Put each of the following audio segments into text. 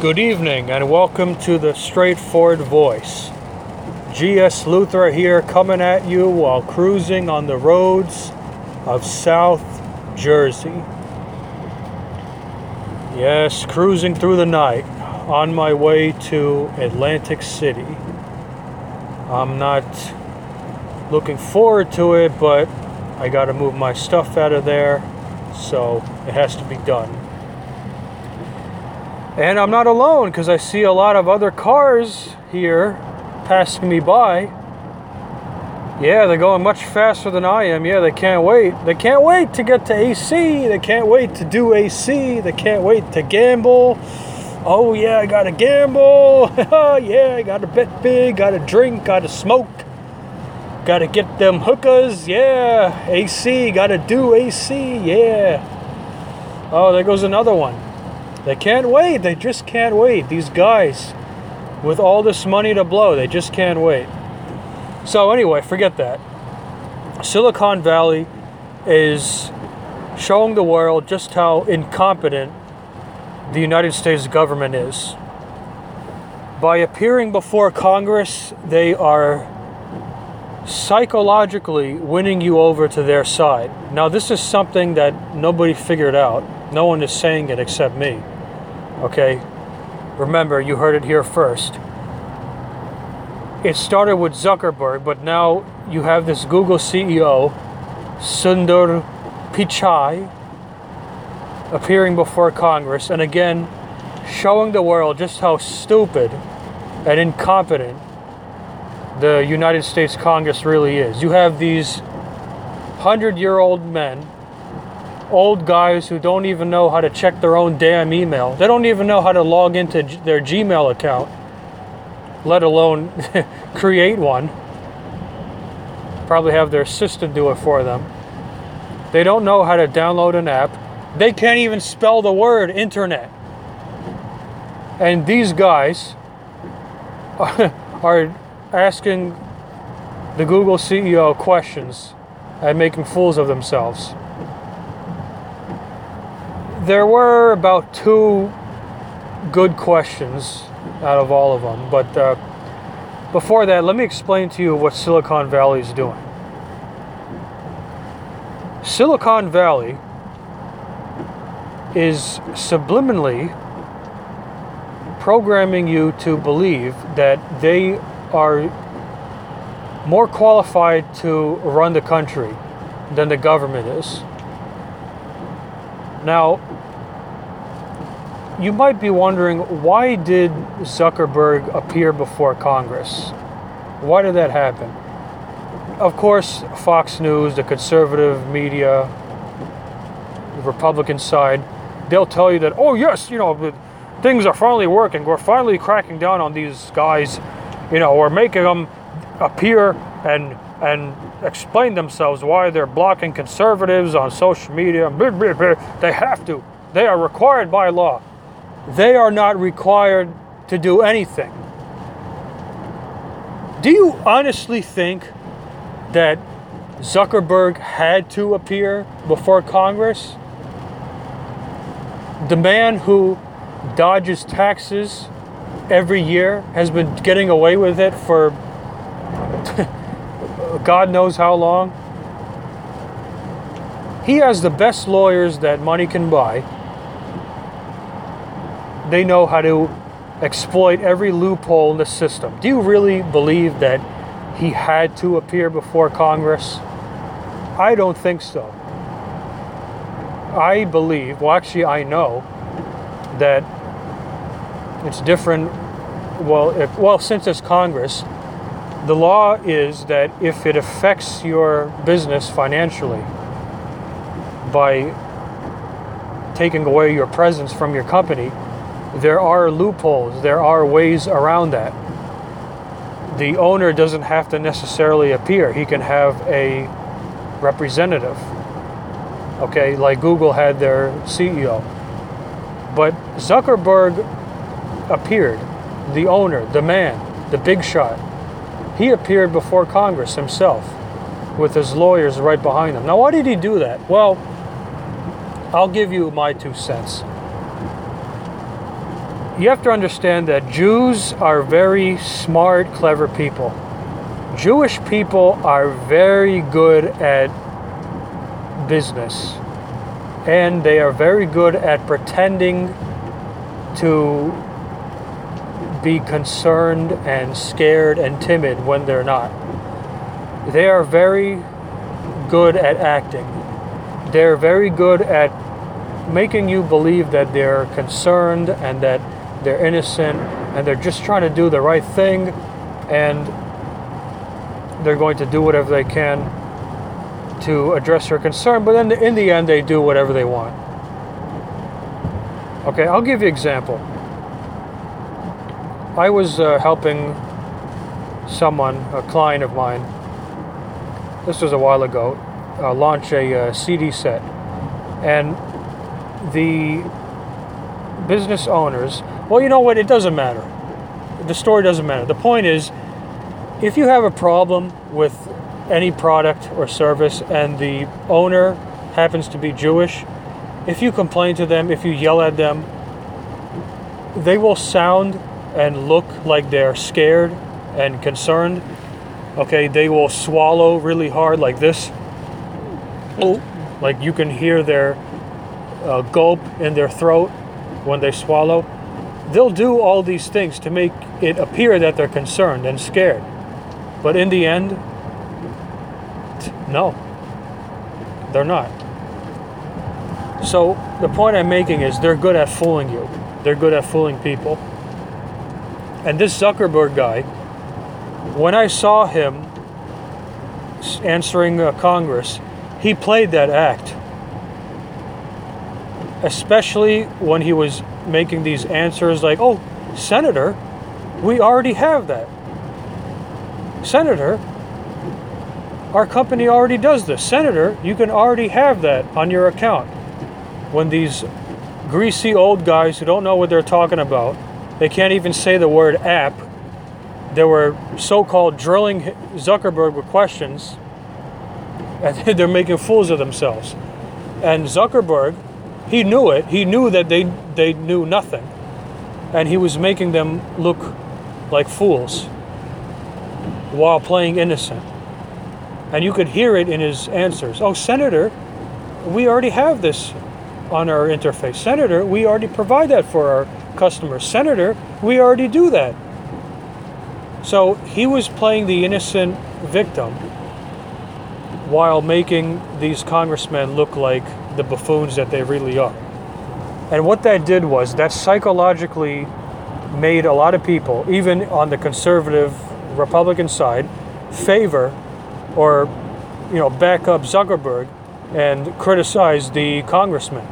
Good evening and welcome to the Straightforward Voice. GS Luther here, coming at you while cruising on the roads of South Jersey. Yes, cruising through the night on my way to Atlantic City. I'm not looking forward to it, but I got to move my stuff out of there, so it has to be done. And I'm not alone, because I see a lot of other cars here passing me by. Yeah, they're going much faster than I am. Yeah, they can't wait. They can't wait to get to AC. They can't wait to do AC. They can't wait to gamble. Oh, yeah, I got to gamble. Yeah, I got to bet big. Got to drink. Got to smoke. Got to get them hookers. Yeah, AC. Got to do AC. Yeah. Oh, there goes another one. They can't wait. They just can't wait. These guys with all this money to blow, they just can't wait. So anyway, forget that. Silicon Valley is showing the world just how incompetent the United States government is. By appearing before Congress, they are psychologically winning you over to their side. Now, this is something that nobody figured out. No one is saying it except me. Okay? Remember, you heard it here first. It started with Zuckerberg, but now you have this Google CEO, Sundar Pichai, appearing before Congress, and again, showing the world just how stupid and incompetent the United States Congress really is. You have these 100-year-old men, old guys who don't even know how to check their own damn email. They don't even know how to log into their Gmail account, let alone create one. Probably have their assistant do it for them. They don't know how to download an app. They can't even spell the word internet. And these guys are asking the Google CEO questions and making fools of themselves. There were about 2 good questions out of all of them, but before that, let me explain to you what Silicon Valley is doing. Silicon Valley is subliminally programming you to believe that they are more qualified to run the country than the government is. Now, you might be wondering, why did Zuckerberg appear before Congress? Why did that happen? Of course, Fox News, the conservative media, the Republican side, they'll tell you that, oh yes, you know, things are finally working. We're finally cracking down on these guys. You know, we're making them appear and explain themselves, why they're blocking conservatives on social media. They have to. They are required by law. They are not required to do anything. Do you honestly think that Zuckerberg had to appear before Congress? The man who dodges taxes every year has been getting away with it for God knows how long. He has the best lawyers that money can buy. They know how to exploit every loophole in the system. Do you really believe that he had to appear before Congress? I don't think so. I believe, well, actually, I know that it's different. Well, since it's Congress, the law is that if it affects your business financially by taking away your presence from your company, there are loopholes, there are ways around that. The owner doesn't have to necessarily appear. He can have a representative, okay, like Google had their CEO. But Zuckerberg appeared, the owner, the man, the big shot. He appeared before Congress himself with his lawyers right behind him. Now, why did he do that? Well, I'll give you my 2 cents. you have to understand that Jews are very smart, clever people. Jewish people are very good at business, and they are very good at pretending to be concerned and scared and timid when they're not. They are very good at acting. They're very good at making you believe that they're concerned and that they're innocent and they're just trying to do the right thing, and they're going to do whatever they can to address your concern, but then in the end they do whatever they want. Okay, I'll give you an example. I was helping someone, a client of mine, this was a while ago, launch a CD set. And the business owners, well, you know what, it doesn't matter. The story doesn't matter. The point is, if you have a problem with any product or service and the owner happens to be Jewish, if you complain to them, if you yell at them, they will sound and look like they're scared and concerned. Okay, they will swallow really hard like this. Like you can hear their gulp in their throat when they swallow. They'll do all these things to make it appear that they're concerned and scared. But in the end, no, they're not. So the point I'm making is they're good at fooling you. They're good at fooling people. And this Zuckerberg guy, when I saw him answering Congress, he played that act. Especially when he was making these answers like, oh, Senator, we already have that. Senator, our company already does this. Senator, you can already have that on your account. When these greasy old guys who don't know what they're talking about, they can't even say the word app, they were so-called drilling Zuckerberg with questions, and they're making fools of themselves. And Zuckerberg, he knew it. He knew that they knew nothing. And he was making them look like fools while playing innocent. And you could hear it in his answers. Oh, Senator, we already have this on our interface. Senator, we already provide that for our customers. Senator, we already do that. So he was playing the innocent victim while making these congressmen look like the buffoons that they really are. And what that did was that psychologically made a lot of people, even on the conservative Republican side, favor or, you know, back up Zuckerberg and criticize the congressman.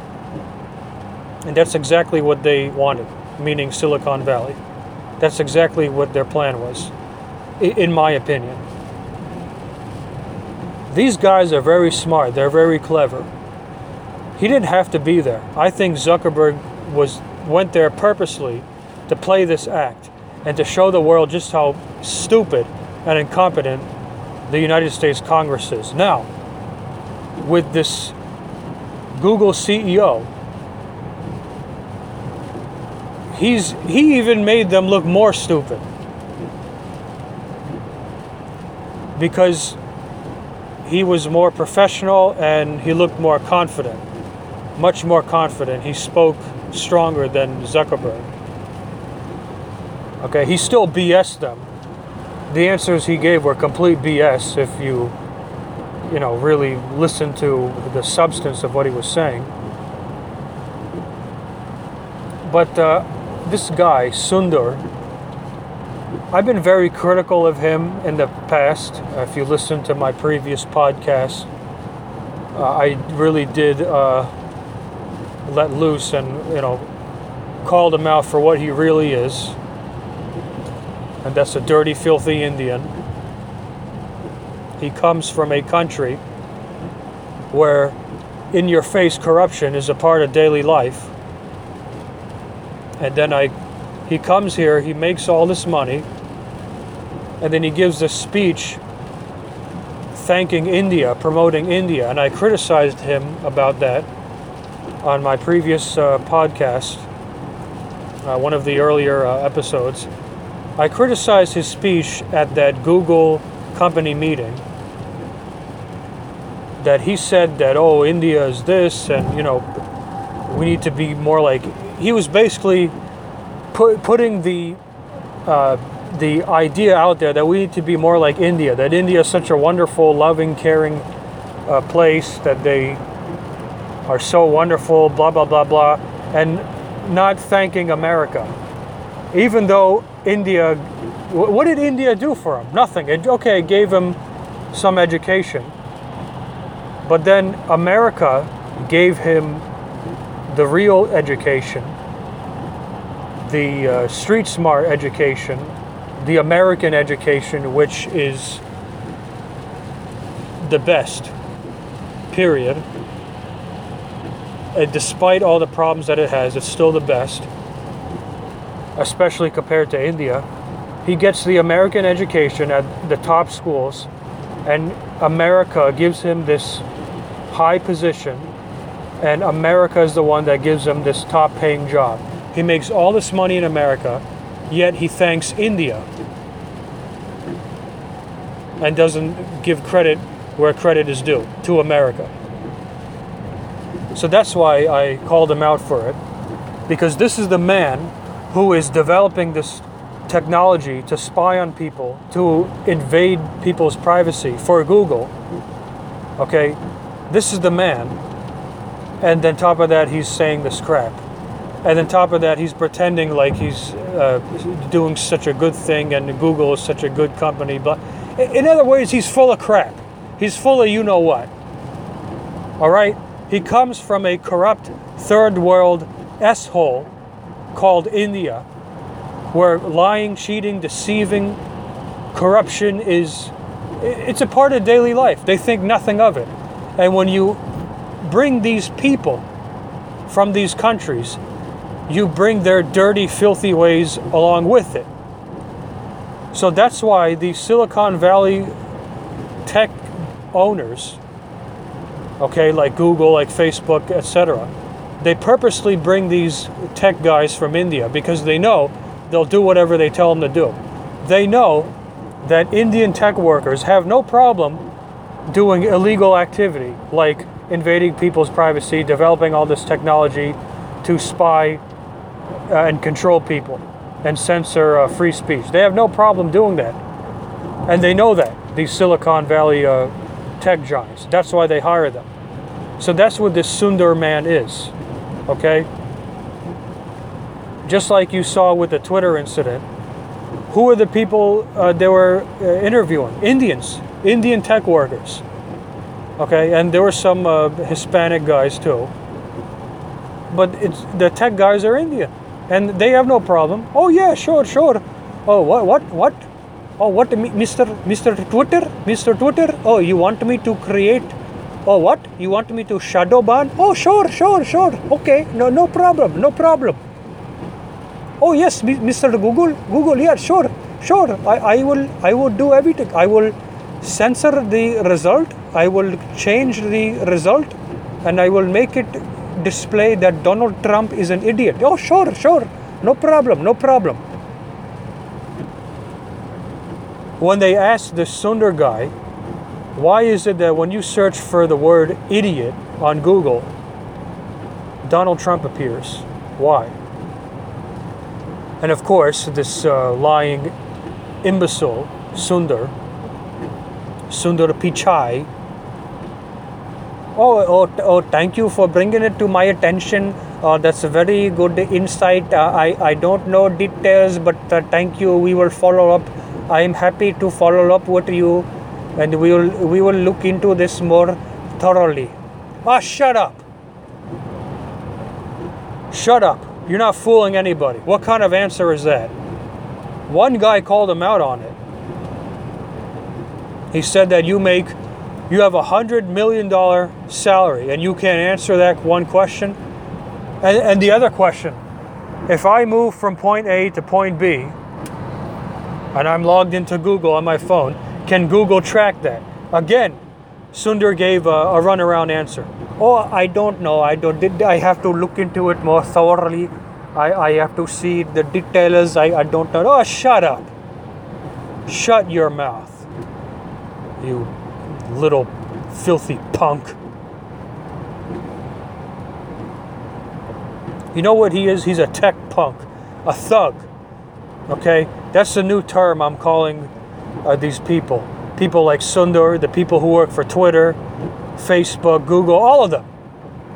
And that's exactly what they wanted, meaning Silicon Valley. That's exactly what their plan was, in my opinion. These guys are very smart. They're very clever. He didn't have to be there. I think Zuckerberg went there purposely to play this act and to show the world just how stupid and incompetent the United States Congress is. Now, with this Google CEO, he even made them look more stupid, because he was more professional and he looked more confident, much more confident. He spoke stronger than Zuckerberg. Okay, he still BS'd them. The answers he gave were complete BS if you know, really listen to the substance of what he was saying. But this guy, Sundar, I've been very critical of him in the past. If you listen to my previous podcast, I really did let loose and, you know, called him out for what he really is. And that's a dirty, filthy Indian. He comes from a country where in-your-face corruption is a part of daily life. And then he comes here, he makes all this money, and then he gives this speech thanking India, promoting India. And I criticized him about that on my previous podcast. one of the earlier episodes, I criticized his speech at that Google company meeting, that he said that, oh, India is this, and, you know, we need to be more like... He was basically putting the idea out there that we need to be more like India, that India is such a wonderful, loving, caring place, that they are so wonderful, blah, blah, blah, blah, and not thanking America. Even though India... What did India do for him? Nothing. It gave him some education. But then America gave him the real education, the street smart education, the American education, which is the best, period. And despite all the problems that it has, it's still the best, especially compared to India. He gets the American education at the top schools, and America gives him this high position, and America is the one that gives him this top paying job. He makes all this money in America, yet he thanks India and doesn't give credit where credit is due to America. So that's why I called him out for it, because this is the man who is developing this technology to spy on people, to invade people's privacy for Google. Okay, this is the man, and then top of that he's saying this crap, and then top of that he's pretending like he's doing such a good thing and Google is such a good company. But in other ways, he's full of crap. He's full of you know what. All right, he comes from a corrupt third world s-hole called India, where lying, cheating, deceiving, corruption it's a part of daily life. They think nothing of it. And when you bring these people from these countries, you bring their dirty, filthy ways along with it. So that's why the Silicon Valley tech owners, okay, like Google, like Facebook, etc., they purposely bring these tech guys from India because they know they'll do whatever they tell them to do. They know that Indian tech workers have no problem doing illegal activity, like invading people's privacy, developing all this technology to spy and control people and censor free speech. They have no problem doing that. And they know that, these Silicon Valley tech giants. That's why they hire them. So that's what this Sundar man is, okay? Just like you saw with the Twitter incident, who are the people they were interviewing? Indians, Indian tech workers. Okay, and there were some Hispanic guys too. But the tech guys are Indian, and they have no problem. Oh yeah, sure. Oh, what? Oh, what, Mr. Twitter? Oh, you want me to create? Oh, what? You want me to shadow ban? Oh, sure. Okay, no problem. Oh yes, Mr. Google, yeah, sure. I will do everything. I will censor the result. I will change the result, and I will make it display that Donald Trump is an idiot. Oh, sure. No problem. When they asked the Sundar guy, why is it that when you search for the word idiot on Google, Donald Trump appears? Why? And of course, this lying imbecile, Sundar Pichai, oh, thank you for bringing it to my attention. That's a very good insight. I don't know details, but thank you. We will follow up. I am happy to follow up with you, and we will look into this more thoroughly. Ah, shut up. You're not fooling anybody. What kind of answer is that? One guy called him out on it. He said that you have $100 million salary and you can't answer that one question. And the other question, if I move from point A to point B and I'm logged into Google on my phone, can Google track that? Again, Sundar gave a runaround answer. Oh, I don't know. I have to look into it more thoroughly. I have to see the details. I don't know. Oh, shut up. Shut your mouth. You little filthy punk. You know what he is? He's a tech punk. A thug. Okay? That's the new term I'm calling these people. People like Sundar, the people who work for Twitter, Facebook, Google, all of them.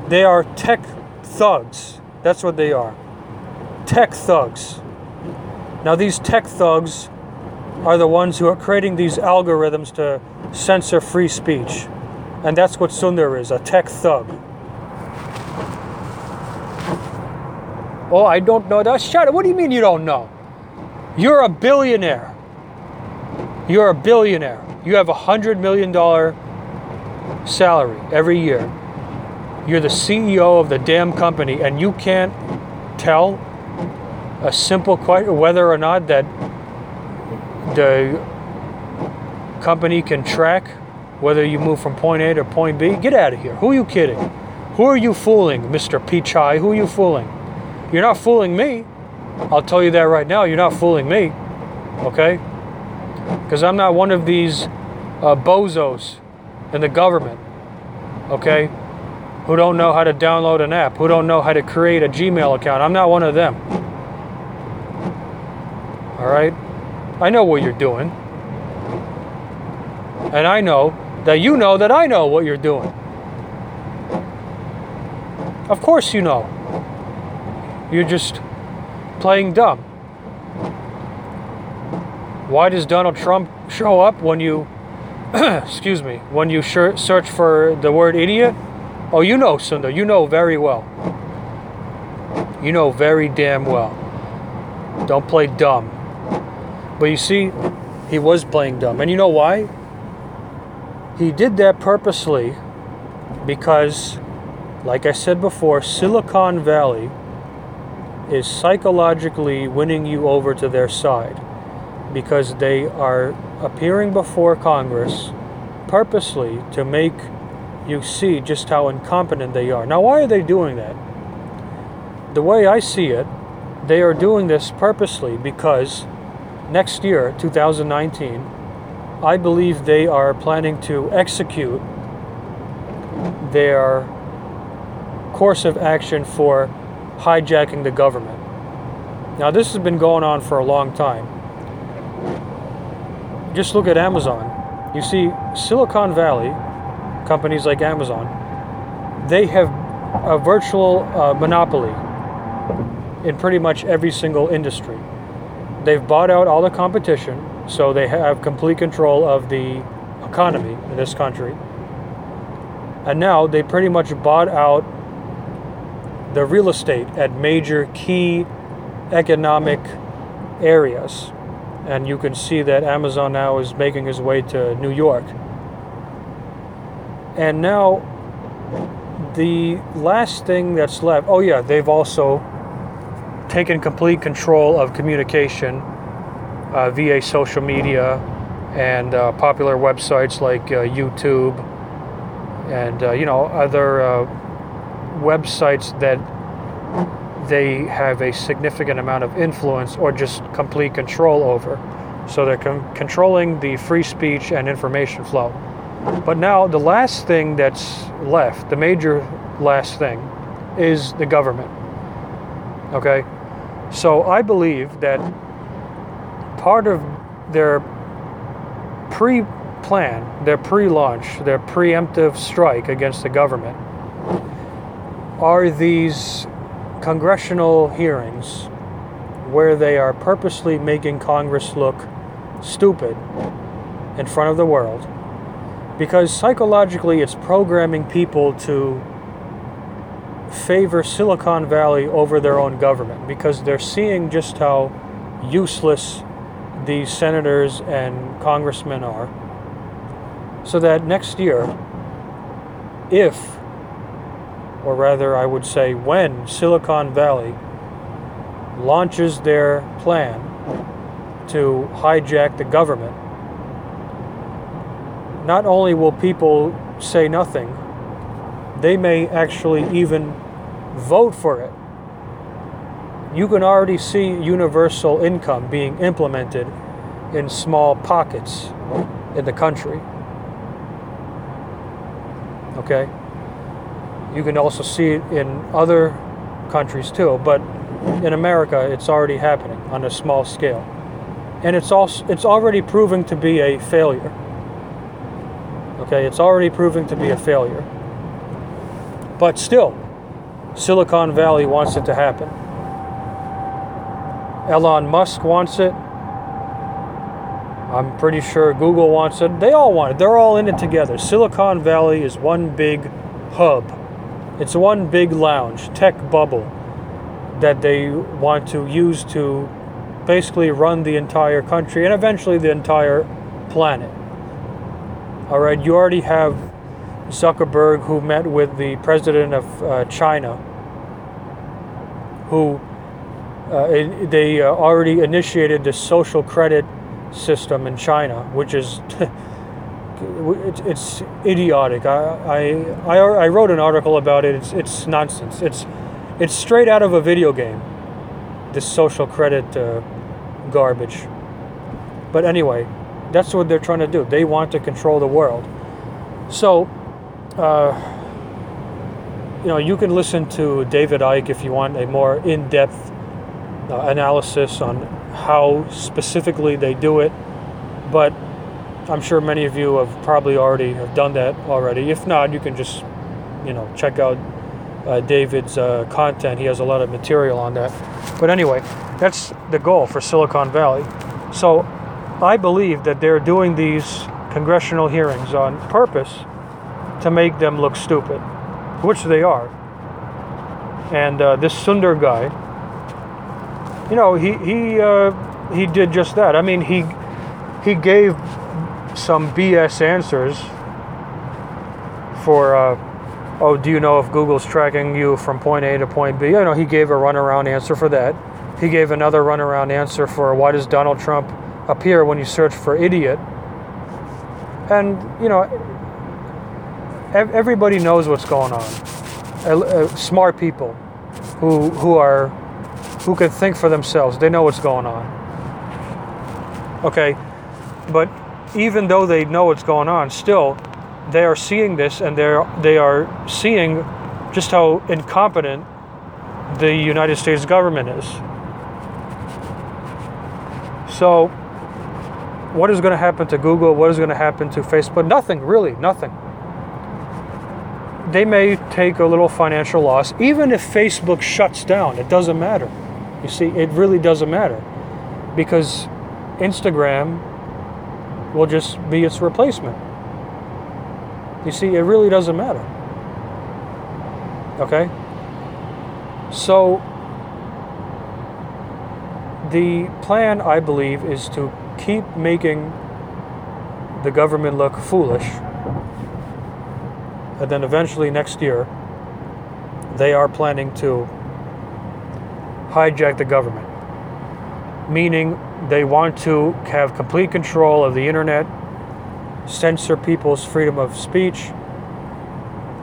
They are tech thugs. That's what they are. Tech thugs. Now these tech thugs are the ones who are creating these algorithms to censor free speech. And that's what Sundar is, a tech thug. Oh, I don't know that. Shut up. What do you mean you don't know? You're a billionaire. You're a billionaire. You have $100 million salary every year. You're the CEO of the damn company, and you can't tell a simple question whether or not that the company can track whether you move from point A to point B. Get out of here. Who are you kidding? Who are you fooling, Mr. Pichai? Who are you fooling? You're not fooling me. I'll tell you that right now. You're not fooling me. Okay? Because I'm not one of these bozos in the government. Okay? Who don't know how to download an app. Who don't know how to create a Gmail account. I'm not one of them. All right? I know what you're doing. And I know that you know that I know what you're doing. Of course you know. You're just playing dumb. Why does Donald Trump show up when you, excuse me, when you search for the word idiot? Oh, you know, Sundar, you know very well. You know very damn well. Don't play dumb. But you see, he was playing dumb. And you know why? He did that purposely because, like I said before, Silicon Valley is psychologically winning you over to their side because they are appearing before Congress purposely to make you see just how incompetent they are. Now, why are they doing that? The way I see it, they are doing this purposely because next year, 2019, I believe they are planning to execute their course of action for hijacking the government. Now, this has been going on for a long time. Just look at Amazon. You see, Silicon Valley, companies like Amazon, they have a virtual monopoly in pretty much every single industry. They've bought out all the competition, so they have complete control of the economy in this country. And now they pretty much bought out the real estate at major key economic areas. And you can see that Amazon now is making his way to New York. And now the last thing that's left, oh yeah, they've also taken complete control of communication via social media and popular websites like YouTube and other websites that they have a significant amount of influence or just complete control over. So they're controlling the free speech and information flow. But now the last thing that's left, the major last thing, is the government. Okay? So I believe that part of their pre-plan, their pre-launch, their preemptive strike against the government are these congressional hearings where they are purposely making Congress look stupid in front of the world because psychologically it's programming people to favor Silicon Valley over their own government because they're seeing just how useless these senators and congressmen are. So that next year, if, or rather I would say when, Silicon Valley launches their plan to hijack the government, not only will people say nothing, they may actually even vote for it. you can already see universal income being implemented in small pockets in the country. Okay? You can also see it in other countries too, but in America it's already happening on a small scale. And it's already proving to be a failure. Okay, it's already proving to be a failure. But still, Silicon Valley wants it to happen. Elon Musk wants it. I'm pretty sure Google wants it. They all want it. They're all in it together. Silicon Valley is one big hub. It's one big lounge, tech bubble, that they want to use to basically run the entire country and eventually the entire planet. All right, you already have Zuckerberg, who met with the president of China, who they already initiated the social credit system in China, which is it's idiotic. I wrote an article about it. It's nonsense. It's straight out of a video game, this social credit garbage. But anyway, that's what they're trying to do. They want to control the world. So, you know, you can listen to David Icke if you want a more in-depth analysis on how specifically they do it. But I'm sure many of you have probably already have done that already. If not, you can just, you know, check out David's content. He has a lot of material on that. But anyway, that's the goal for Silicon Valley. So I believe that they're doing these congressional hearings on purpose to make them look stupid, which they are. And this Sundar guy, you know, he did just that. I mean, he gave some BS answers for, oh, do you know if Google's tracking you from point A to point B? You know, he gave a runaround answer for that. He gave another runaround answer for why does Donald Trump appear when you search for idiot? And, you know, everybody knows what's going on. Smart people who can think for themselves. They know what's going on. Okay, but even though they know what's going on, still, they are seeing this, and they are seeing just how incompetent the United States government is. So, what is going to happen to Google? What is going to happen to Facebook? Nothing, really, nothing. They may take a little financial loss. Even if Facebook shuts down, it doesn't matter. You see, it really doesn't matter, because Instagram will just be its replacement. You see, it really doesn't matter. Okay? So, the plan, I believe, is to keep making the government look foolish. And then eventually next year, they are planning to hijack the government. Meaning, they want to have complete control of the internet, censor people's freedom of speech,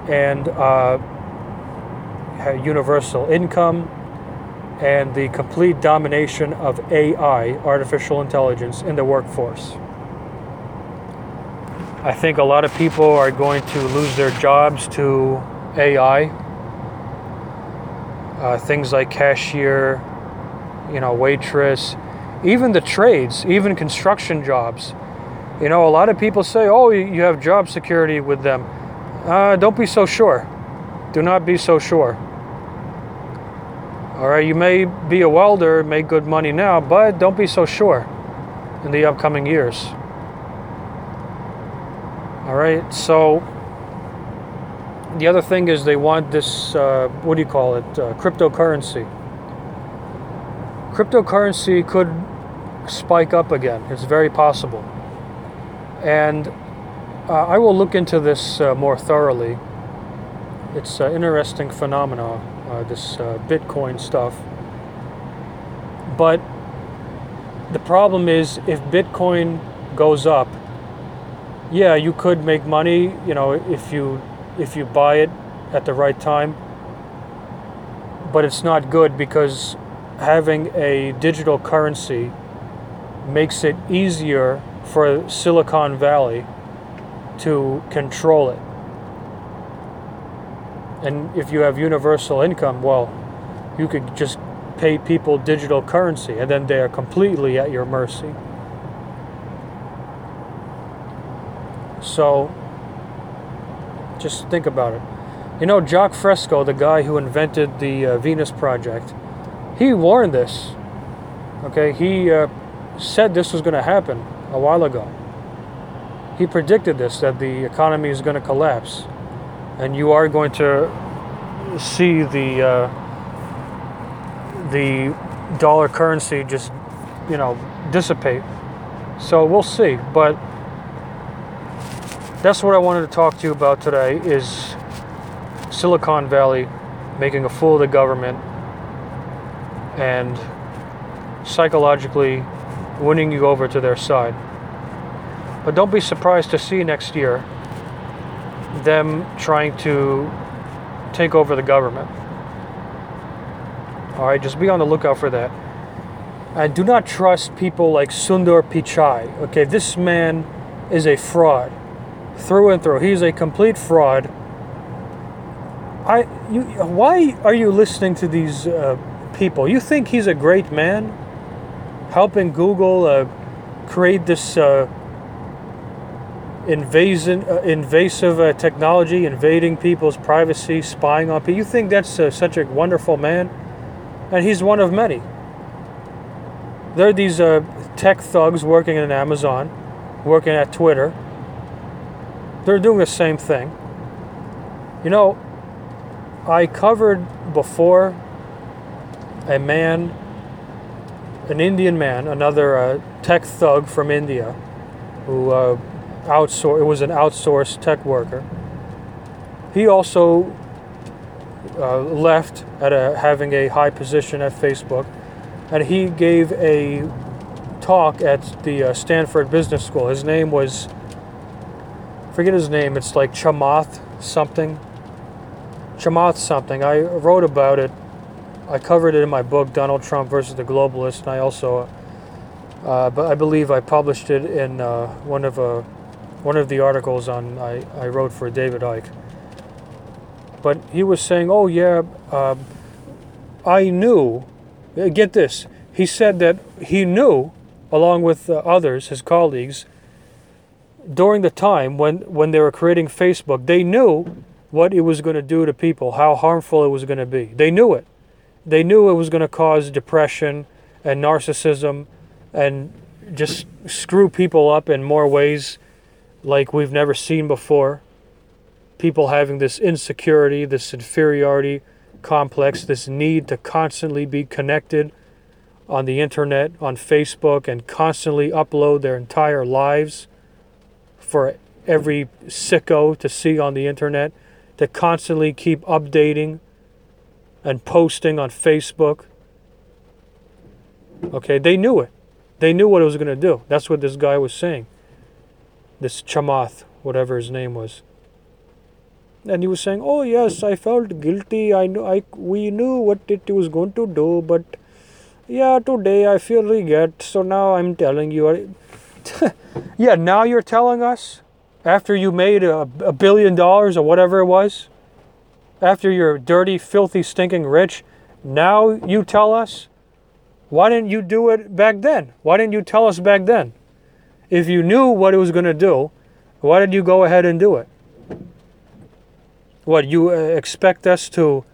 and universal income, and the complete domination of AI, artificial intelligence, in the workforce. I think a lot of people are going to lose their jobs to AI. Things like cashier, you know, waitress, even the trades, even construction jobs. You know, a lot of people say, oh, you have job security with them. Don't be so sure. Do not be so sure. All right, you may be a welder, make good money now, but don't be so sure in the upcoming years. All right, so the other thing is they want this, what do you call it, cryptocurrency. Cryptocurrency could spike up again. It's very possible. And I will look into this more thoroughly. It's an interesting phenomenon, this Bitcoin stuff. But the problem is, if Bitcoin goes up, yeah, you could make money, you know, if you buy it at the right time. But it's not good, because having a digital currency makes it easier for Silicon Valley to control it. And if you have universal income, well, you could just pay people digital currency, and then they are completely at your mercy. So, just think about it. You know, Jacque Fresco, the guy who invented the Venus Project, he warned this. Okay, he said this was going to happen a while ago. He predicted this, that the economy is going to collapse, and you are going to see the dollar currency just, you know, dissipate. So we'll see, but that's what I wanted to talk to you about today, is Silicon Valley making a fool of the government and psychologically winning you over to their side. But don't be surprised to see next year them trying to take over the government. All right, just be on the lookout for that. And do not trust people like Sundar Pichai. Okay, this man is a fraud through and through. He's a complete fraud. Why are you listening to these people? You think he's a great man, helping Google create this invasive technology, invading people's privacy, spying on people. You think that's such a wonderful man? And he's one of many. There are these tech thugs working in Amazon, working at Twitter. They're doing the same thing. You know, I covered before a man, an Indian man, another tech thug from India, who was an outsourced tech worker. He also left at having a high position at Facebook, and he gave a talk at the Stanford Business School. His name was, forget his name, it's like Chamath something. I wrote about it. I covered it in my book, Donald Trump versus the Globalist, and I also, but I believe I published it in one of the articles I wrote for David Icke. But he was saying, oh yeah, I knew, get this, he said that he knew, along with others, his colleagues, during the time when they were creating Facebook, they knew what it was going to do to people, how harmful it was going to be. They knew it. They knew it was going to cause depression and narcissism and just screw people up in more ways like we've never seen before. People having this insecurity, this inferiority complex, this need to constantly be connected on the internet, on Facebook, and constantly upload their entire lives for every sicko to see on the internet, to constantly keep updating and posting on Facebook. Okay, they knew it. They knew what it was going to do. That's what this guy was saying. This Chamath, whatever his name was. And he was saying, oh yes, I felt guilty. We knew what it was going to do, but yeah, today I feel regret. So now I'm telling you. Yeah, now you're telling us? After you made $1 billion or whatever it was? After you're dirty, filthy, stinking rich, now you tell us? Why didn't you do it back then? Why didn't you tell us back then? If you knew what it was going to do, why did you go ahead and do it? What, you expect us to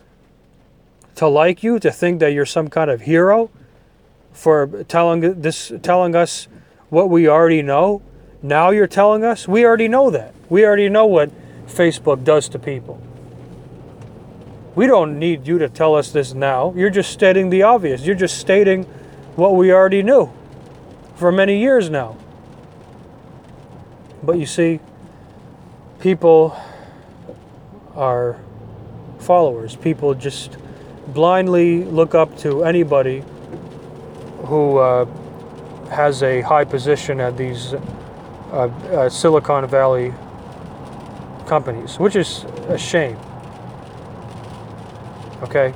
like you, to think that you're some kind of hero for telling us what we already know? Now you're telling us? We already know that. We already know what Facebook does to people. We don't need you to tell us this now. You're just stating the obvious. You're just stating what we already knew for many years now. But you see, people are followers. People just blindly look up to anybody who has a high position at these Silicon Valley companies, which is a shame. Okay,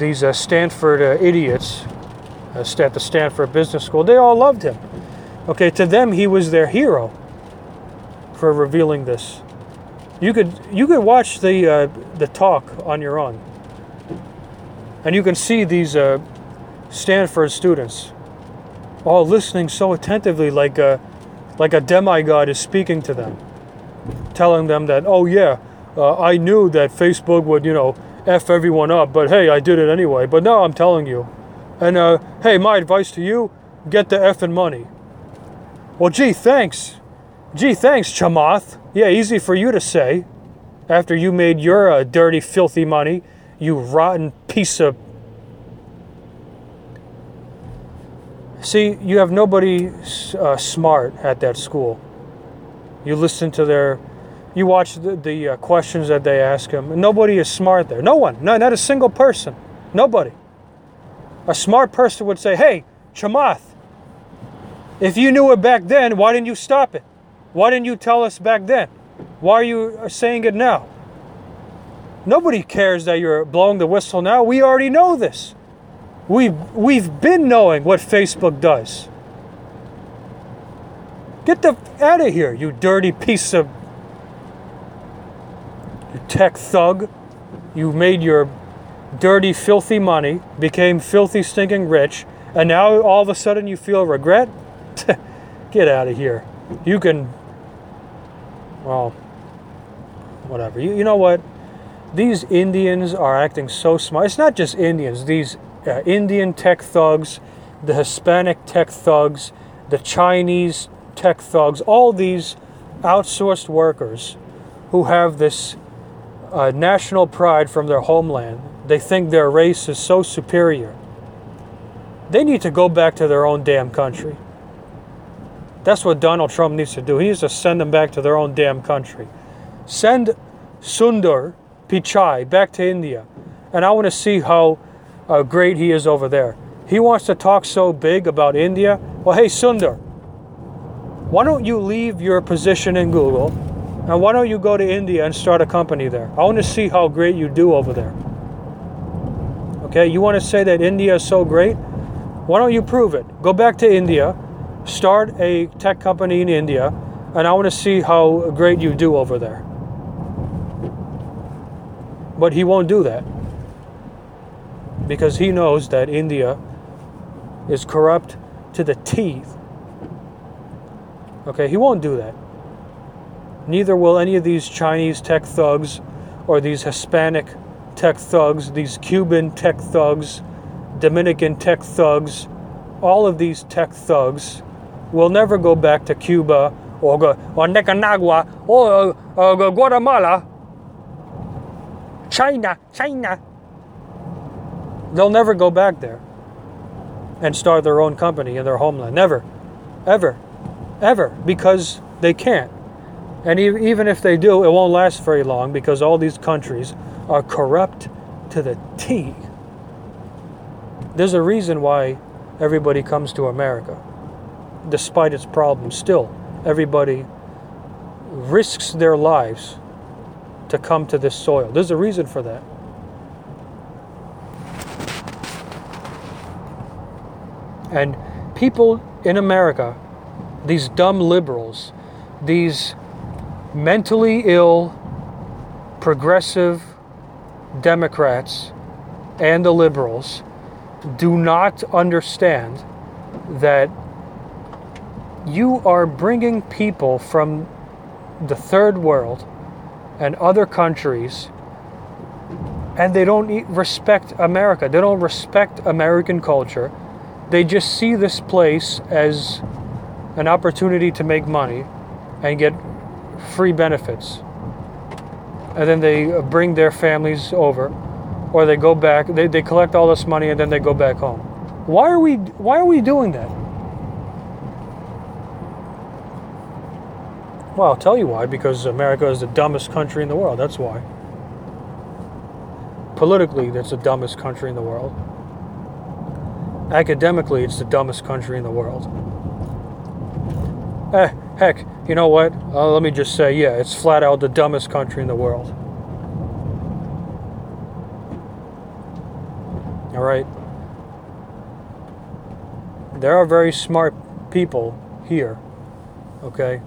these Stanford idiots at the Stanford Business School, they all loved him. Okay, to them, he was their hero for revealing this. You could watch the talk on your own, and you can see these Stanford students all listening so attentively, like a demigod is speaking to them, telling them that, oh yeah, I knew that Facebook would, F everyone up, but hey, I did it anyway. But now I'm telling you. And hey, my advice to you, get the effing money. Well, gee, thanks. Gee, thanks, Chamath. Yeah, easy for you to say after you made your dirty, filthy money, you rotten piece of... See, you have nobody smart at that school. You listen to their... You watch the questions that they ask him, and nobody is smart there. No one. No, not a single person. Nobody. A smart person would say, hey, Chamath, if you knew it back then, why didn't you stop it? Why didn't you tell us back then? Why are you saying it now? Nobody cares that you're blowing the whistle now. We already know this. We've been knowing what Facebook does. Get the f out of here, you dirty piece of... You tech thug. You made your dirty, filthy money, became filthy, stinking rich, and now all of a sudden you feel regret? Get out of here. You can... Well, whatever. You know what? These Indians are acting so smart. It's not just Indians. These Indian tech thugs, the Hispanic tech thugs, the Chinese tech thugs, all these outsourced workers who have this... national pride from their homeland. They think their race is so superior. They need to go back to their own damn country. That's what Donald Trump needs to do. He needs to send them back to their own damn country. Send Sundar Pichai back to India. And I want to see how great he is over there. He wants to talk so big about India. Well, hey, Sundar, why don't you leave your position in Google? And why don't you go to India and start a company there? I want to see how great you do over there. Okay, you want to say that India is so great? Why don't you prove it? Go back to India, start a tech company in India, and I want to see how great you do over there. But he won't do that. Because he knows that India is corrupt to the teeth. Okay, he won't do that. Neither will any of these Chinese tech thugs or these Hispanic tech thugs, these Cuban tech thugs, Dominican tech thugs. All of these tech thugs will never go back to Cuba or Nicaragua or Guatemala. China. They'll never go back there and start their own company in their homeland. Never, ever, ever, because they can't. And even if they do, it won't last very long because all these countries are corrupt to the T. There's a reason why everybody comes to America. Despite its problems, still, everybody risks their lives to come to this soil. There's a reason for that. And people in America, these dumb liberals, these mentally ill, progressive Democrats and the liberals do not understand that you are bringing people from the third world and other countries, and they don't respect America. They don't respect American culture. They just see this place as an opportunity to make money and get free benefits, and then they bring their families over, or they go back, they collect all this money and then they go back home. Why are we doing that? Well, I'll tell you why. Because America is the dumbest country in the world. That's why. Politically, that's the dumbest country in the world. Academically, it's the dumbest country in the world. Heck, you know what? Let me just say, yeah, it's flat out the dumbest country in the world. All right. There are very smart people here, okay?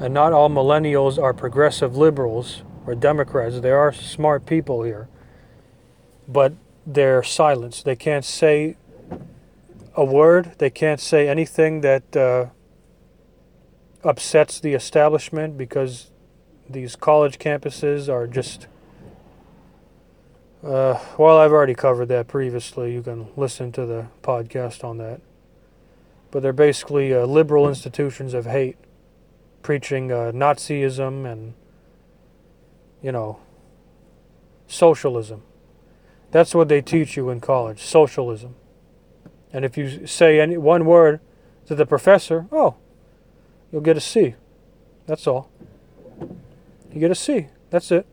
And not all millennials are progressive liberals or Democrats. There are smart people here. But they're silenced. They can't say a word. They can't say anything that upsets the establishment, because these college campuses are just... well, I've already covered that previously. You can listen to the podcast on that. But they're basically liberal institutions of hate, preaching Nazism and, you know, socialism. That's what they teach you in college, socialism. And if you say any one word to the professor, oh, you'll get a C. That's all. You get a C. That's it.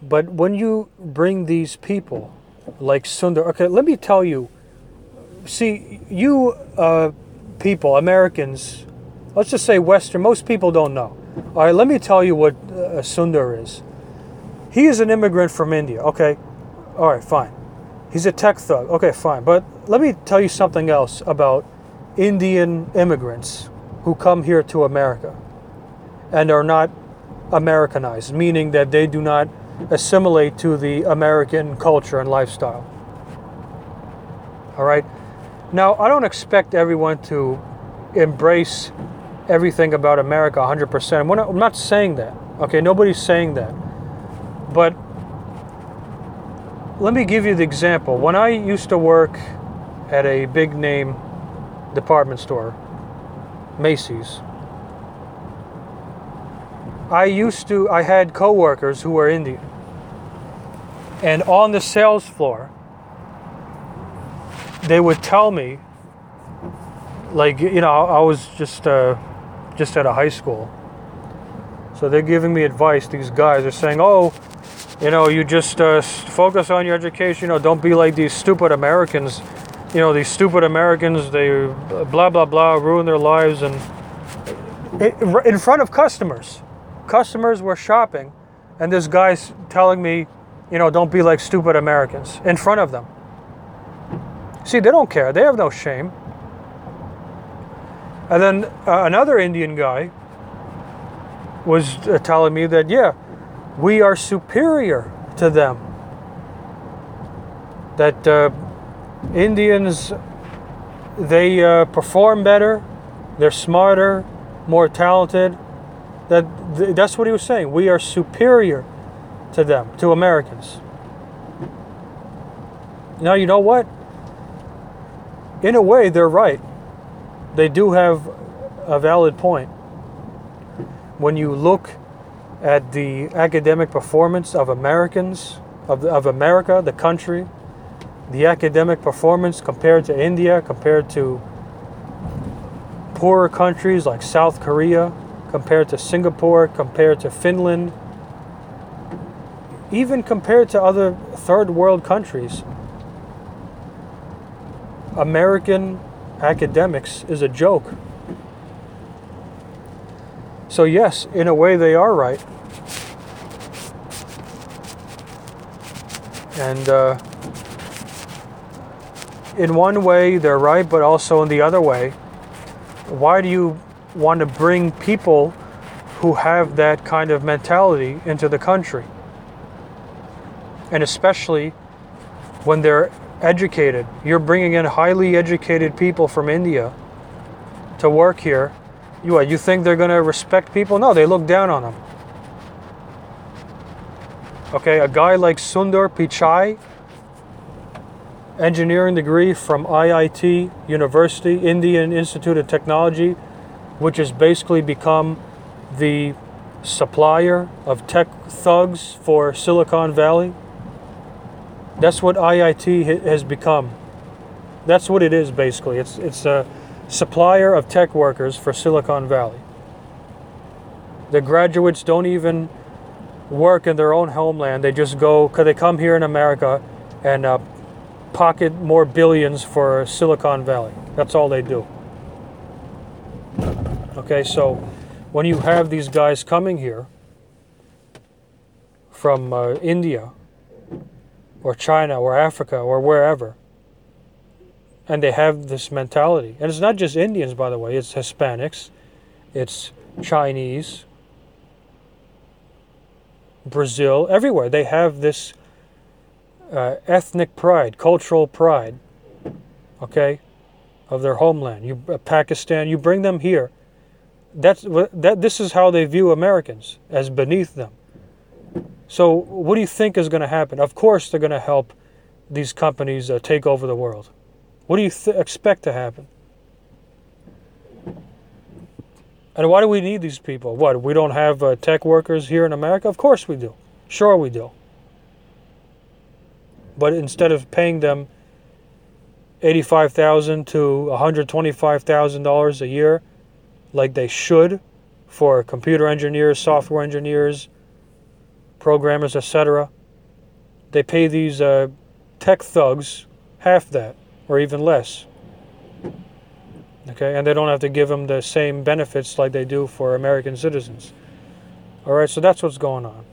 But when you bring these people, like Sundar, okay, let me tell you, see, you people, Americans, let's just say Western, most people don't know. All right, let me tell you what Sundar is. He is an immigrant from India, okay? All right, fine. He's a tech thug, okay, fine. But let me tell you something else about Indian immigrants who come here to America and are not Americanized, meaning that they do not assimilate to the American culture and lifestyle. All right? Now, I don't expect everyone to embrace everything about America 100%. I'm not saying that. Okay, nobody's saying that. But let me give you the example. When I used to work at a big name department store, Macy's, I had coworkers who were Indian. And on the sales floor, they would tell me, like, you know, I was just out of high school. So they're giving me advice. These guys are saying, oh, you know, you just focus on your education. You know, don't be like these stupid Americans. You know, these stupid Americans, they blah, blah, blah, ruin their lives. And in front of customers. Customers were shopping, and this guy's telling me, you know, don't be like stupid Americans in front of them. See, they don't care. They have no shame. And then another Indian guy was telling me that, yeah, we are superior to them. That Indians, they perform better, they're smarter, more talented. That's what he was saying. We are superior to them, to Americans. Now, you know what? In a way, they're right. They do have a valid point. When you look at the academic performance of Americans, of America, the country, the academic performance compared to India, compared to poorer countries like South Korea, compared to Singapore, compared to Finland, even compared to other third world countries, American academics is a joke. So yes, in a way they are right. And in one way they're right, but also in the other way, why do you want to bring people who have that kind of mentality into the country? And especially when they're educated. You're bringing in highly educated people from India to work here. You think they're going to respect people? No, they look down on them. Okay, a guy like Sundar Pichai, engineering degree from IIT University, Indian Institute of Technology, which has basically become the supplier of tech thugs for Silicon Valley. That's what IIT has become. That's what it is, basically. It's a supplier of tech workers for Silicon Valley. The graduates don't even work in their own homeland. They just go, because they come here in America and pocket more billions for Silicon Valley. That's all they do. Okay, so when you have these guys coming here from India or China or Africa or wherever. And they have this mentality. And it's not just Indians, by the way. It's Hispanics. It's Chinese. Brazil. Everywhere. They have this ethnic pride, cultural pride, okay, of their homeland. You, Pakistan, you bring them here. This is how they view Americans, as beneath them. So what do you think is going to happen? Of course they're going to help these companies take over the world. What do you expect to happen? And why do we need these people? What, we don't have tech workers here in America? Of course we do. Sure we do. But instead of paying them $85,000 to $125,000 a year, like they should, for computer engineers, software engineers, programmers, etc., they pay these tech thugs half that, or even less. Okay, and they don't have to give them the same benefits like they do for American citizens. All right, so that's what's going on.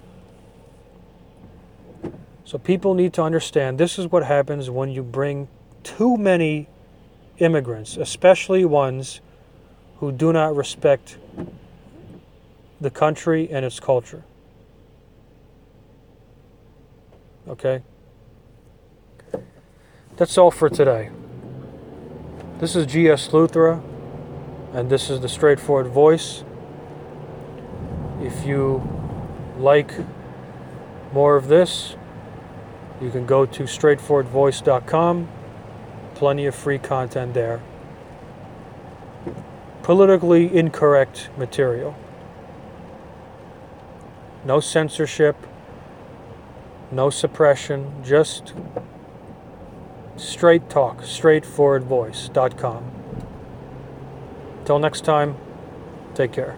So people need to understand this is what happens when you bring too many immigrants, especially ones who do not respect the country and its culture. Okay? That's all for today. This is GS Luther, and this is the Straightforward Voice. If you like more of this, you can go to straightforwardvoice.com. Plenty of free content there. Politically incorrect material. No censorship, no suppression, just straight talk, straightforwardvoice.com. Till next time, take care.